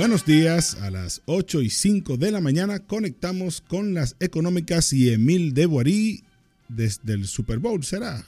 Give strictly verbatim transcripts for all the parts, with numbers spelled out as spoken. Buenos días, a las ocho y cinco de la mañana conectamos con Las Económicas y Emil de Boary desde el Super Bowl, ¿será?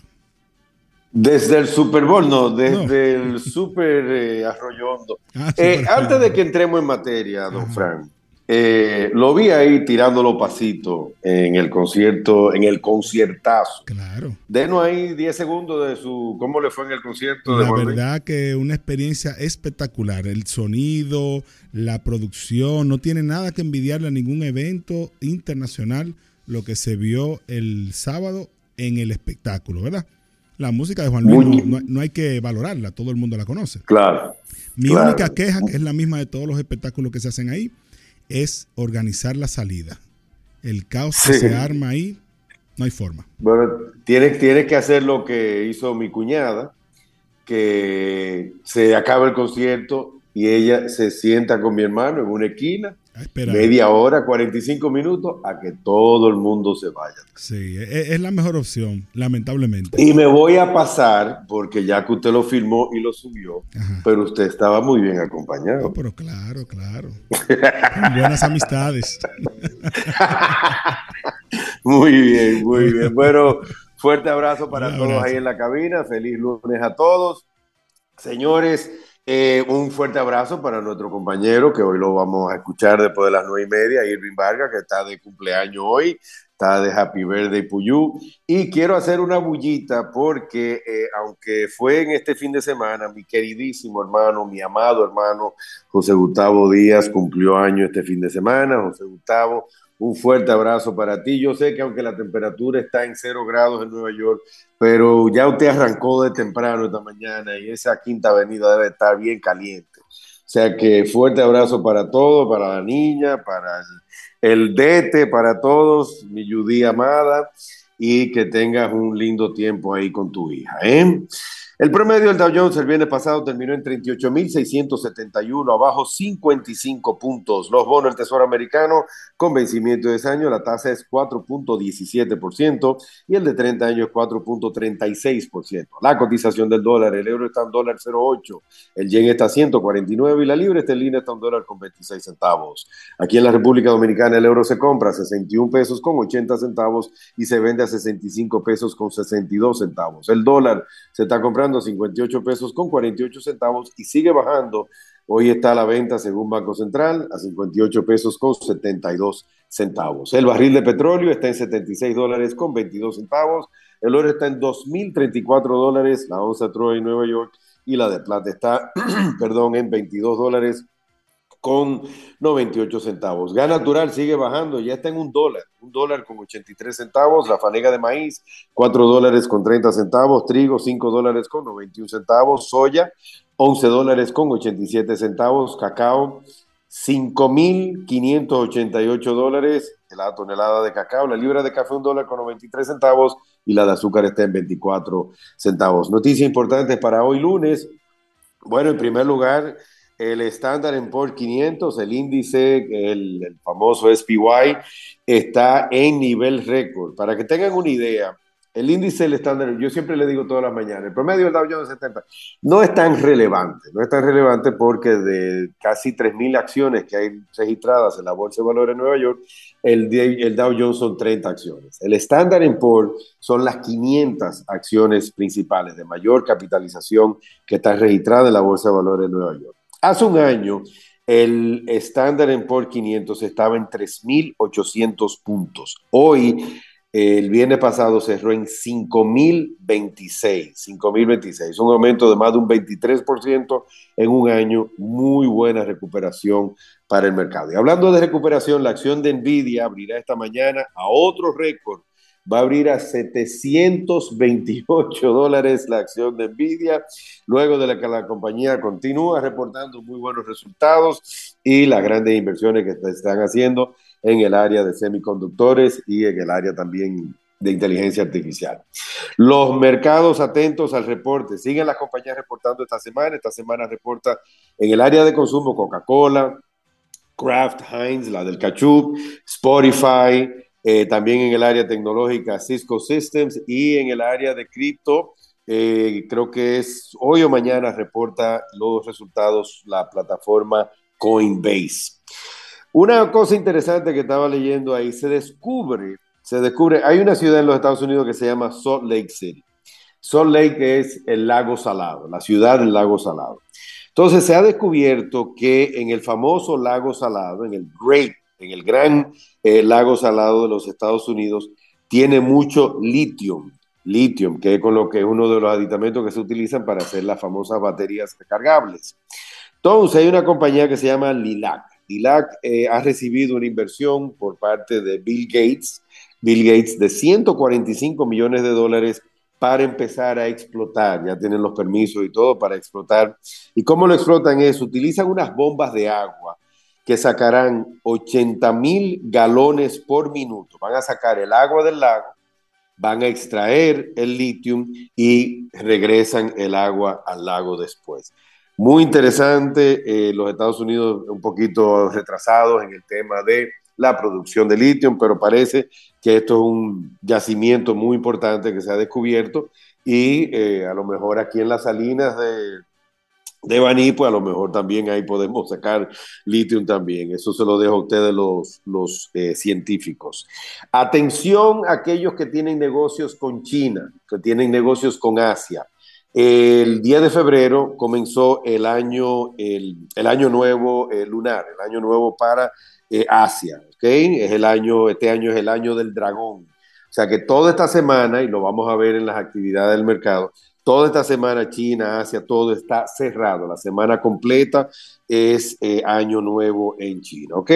Desde el Super Bowl, no, desde no. el Super eh, Arroyo Hondo. Ah, eh, antes de que entremos en materia, don Ajá. Frank, eh, lo vi ahí tirando los pasitos en el concierto, en el conciertazo. Claro. Denos ahí diez segundos de su cómo le fue en el concierto. La de Juan verdad Luis. Que una experiencia espectacular. El sonido, la producción, no tiene nada que envidiarle a ningún evento internacional lo que se vio el sábado en el espectáculo, ¿verdad? La música de Juan Luis no, no hay que valorarla, todo el mundo la conoce. Claro. Mi claro. única queja, que es la misma de todos los espectáculos que se hacen ahí, es organizar la salida. El caos sí. que se arma ahí, no hay forma. Bueno, tienes, tienes que hacer lo que hizo mi cuñada, que se acaba el concierto y ella se sienta con mi hermano en una esquina. Media hora, cuarenta y cinco minutos a que todo el mundo se vaya. Sí, es, es la mejor opción, lamentablemente. Y me voy a pasar, porque ya que usted lo filmó y lo subió, Ajá. pero usted estaba muy bien acompañado. Oh, pero claro, claro. Buenas amistades. Muy bien, muy bien. Bueno, fuerte abrazo para Un abrazo. todos ahí en la cabina. Feliz lunes a todos. Señores, Eh, un fuerte abrazo para nuestro compañero que hoy lo vamos a escuchar después de las nueve y media, Irving Vargas, que está de cumpleaños hoy, está de Happy Birthday Puyú, y quiero hacer una bullita porque eh, aunque fue en este fin de semana, mi queridísimo hermano, mi amado hermano José Gustavo Díaz cumplió año este fin de semana. José Gustavo, un fuerte abrazo para ti. Yo sé que aunque la temperatura está en cero grados en Nueva York, pero ya usted arrancó de temprano esta mañana y esa Quinta Avenida debe estar bien caliente. O sea que fuerte abrazo para todos, para la niña, para el Dete, para todos, mi Judy amada, y que tengas un lindo tiempo ahí con tu hija, ¿eh? El promedio del Dow Jones el viernes pasado terminó en treinta y ocho mil seiscientos setenta y uno, abajo cincuenta y cinco puntos. Los bonos del Tesoro americano con vencimiento de diez años, la tasa es cuatro punto diecisiete por ciento y el de treinta años cuatro punto treinta y seis por ciento. La cotización del dólar, el euro está en dólar cero ocho, el yen está a ciento cuarenta y nueve y la libra esterlina está en dólar con veintiséis centavos. Aquí en la República Dominicana el euro se compra a sesenta y un pesos con ochenta centavos y se vende a sesenta y cinco pesos con sesenta y dos centavos. El dólar se está comprando a cincuenta y ocho pesos con cuarenta y ocho centavos y sigue bajando. Hoy está a la venta, según Banco Central, a cincuenta y ocho pesos con setenta y dos centavos. El barril de petróleo está en setenta y seis dólares con veintidós centavos. El oro está en dos mil treinta y cuatro dólares, la onza Troy en Nueva York, y la de plata está, perdón, en veintidós dólares con noventa y ocho centavos. Gas natural sigue bajando, ya está en un dólar, un dólar con ochenta y tres centavos, la fanega de maíz, cuatro dólares con treinta centavos, trigo, cinco dólares con noventa y un centavos, soya, once dólares con ochenta y siete centavos, cacao, cinco mil quinientos ochenta y ocho dólares, la tonelada de cacao, la libra de café, un dólar con noventa y tres centavos y la de azúcar está en veinticuatro centavos. Noticias importantes para hoy lunes. Bueno, en primer lugar, el Standard and Poor's quinientos, el índice, el, el famoso S P Y, está en nivel récord. Para que tengan una idea, el índice del Standard, yo siempre le digo todas las mañanas, el promedio del Dow Jones setenta, no es tan relevante, no es tan relevante porque de casi tres mil acciones que hay registradas en la Bolsa de Valores de Nueva York, el, el Dow Jones son treinta acciones. El Standard and Poor's son las quinientas acciones principales de mayor capitalización que están registradas en la Bolsa de Valores de Nueva York. Hace un año, el Standard and Poor's quinientos estaba en tres mil ochocientos puntos. Hoy, el viernes pasado, cerró en cinco mil veintiséis, un aumento de más de un veintitrés por ciento en un año. Muy buena recuperación para el mercado. Y hablando de recuperación, la acción de Nvidia abrirá esta mañana a otro récord. Va a abrir a setecientos veintiocho dólares la acción de Nvidia, luego de la que la compañía continúa reportando muy buenos resultados y las grandes inversiones que se están haciendo en el área de semiconductores y en el área también de inteligencia artificial. Los mercados atentos al reporte. Siguen las compañías reportando esta semana. Esta semana reporta en el área de consumo Coca-Cola, Kraft Heinz, la del ketchup, Spotify, Eh, también en el área tecnológica Cisco Systems y en el área de cripto, eh, creo que es hoy o mañana reporta los resultados la plataforma Coinbase. Una cosa interesante que estaba leyendo ahí, se descubre, se descubre, hay una ciudad en los Estados Unidos que se llama Salt Lake City. Salt Lake es el lago salado, la ciudad del lago salado. Entonces se ha descubierto que en el famoso lago salado, en el Great, en el gran eh, lago salado de los Estados Unidos, tiene mucho litio, litio, que es con lo que es uno de los aditamentos que se utilizan para hacer las famosas baterías recargables. Entonces hay una compañía que se llama Lilac. Lilac eh, ha recibido una inversión por parte de Bill Gates, Bill Gates de ciento cuarenta y cinco millones de dólares para empezar a explotar. Ya tienen los permisos y todo para explotar. ¿Y cómo lo explotan? Es, utilizan unas bombas de agua que sacarán ochenta mil galones por minuto. Van a sacar el agua del lago, van a extraer el litio y regresan el agua al lago después. Muy interesante, eh, los Estados Unidos un poquito retrasados en el tema de la producción de litio, pero parece que esto es un yacimiento muy importante que se ha descubierto y eh, a lo mejor aquí en las salinas de, de Baní, pues a lo mejor también ahí podemos sacar litio también. Eso se lo dejo a ustedes los, los eh, científicos. Atención a aquellos que tienen negocios con China, que tienen negocios con Asia. El diez de febrero comenzó el año, el, el año nuevo eh, lunar, el año nuevo para eh, Asia, ¿ok? Es el año, este año es el año del dragón. O sea que toda esta semana, y lo vamos a ver en las actividades del mercado, toda esta semana China, Asia, todo está cerrado. La semana completa es eh, año nuevo en China, ¿ok?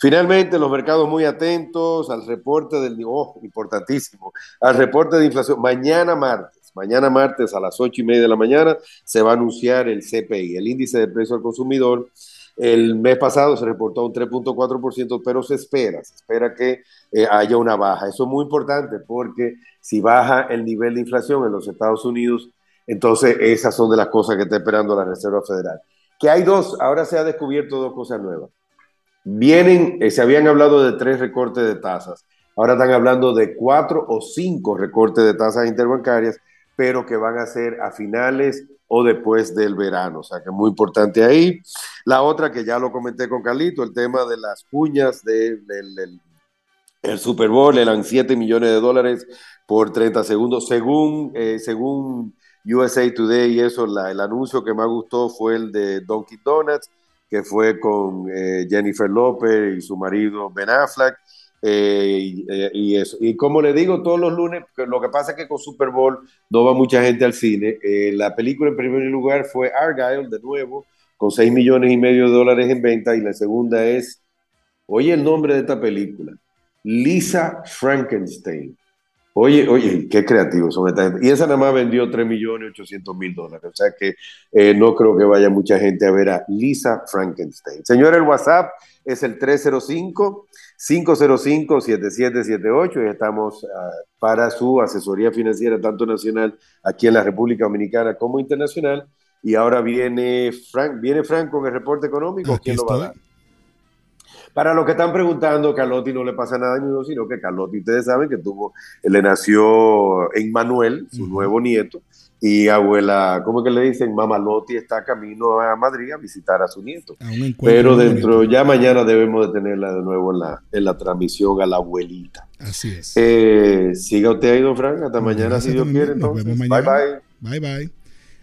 Finalmente, los mercados muy atentos al reporte del... Oh, importantísimo. Al reporte de inflación. Mañana martes. Mañana martes a las ocho y media de la mañana se va a anunciar el C P I, el índice de precio al consumidor. El mes pasado se reportó un tres punto cuatro por ciento, pero se espera, se espera que eh, haya una baja. Eso es muy importante porque si baja el nivel de inflación en los Estados Unidos, entonces esas son de las cosas que está esperando la Reserva Federal. Que hay dos, ahora se ha descubierto dos cosas nuevas. Vienen, eh, se habían hablado de tres recortes de tasas, ahora están hablando de cuatro o cinco recortes de tasas interbancarias, pero que van a ser a finales o después del verano. O sea, que es muy importante ahí. La otra, que ya lo comenté con Carlito, el tema de las cuñas del de, de, de, el Super Bowl, le dan siete millones de dólares por treinta segundos. Según, eh, según U S A Today, y eso, la, el anuncio que más gustó fue el de Dunkin' Donuts, que fue con eh, Jennifer Lopez y su marido Ben Affleck. Eh, y, eh, y eso, y como le digo todos los lunes, lo que pasa es que con Super Bowl no va mucha gente al cine. Eh, la película en primer lugar fue Argyle, de nuevo, con seis millones y medio de dólares en venta, y la segunda es, oye el nombre de esta película, Lisa Frankenstein. Oye, oye, qué creativos son esta gente. Y esa nada más vendió tres millones ochocientos mil dólares. O sea que eh, no creo que vaya mucha gente a ver a Lisa Frankenstein. Señora, el WhatsApp es el tres cero cinco, cinco cero cinco, siete siete siete ocho y estamos uh, para su asesoría financiera, tanto nacional aquí en la República Dominicana como internacional. Y ahora viene Frank, ¿viene Frank con el reporte económico? Aquí ¿Quién estoy. Lo va a dar? Para los que están preguntando, Carlotti no le pasa nada, sino que Carlotti, ustedes saben que tuvo, le nació Emmanuel, su uh-huh. nuevo nieto, y abuela, ¿cómo que le dicen? Mamalotti está camino a Madrid a visitar a su nieto. A Pero dentro, ya mañana debemos de tenerla de nuevo en la, en la transmisión a la abuelita. Así es. Eh, siga usted ahí, don Frank, hasta bueno, mañana si Dios quiere. Entonces. Nos vemos mañana. Bye, bye. Bye, bye.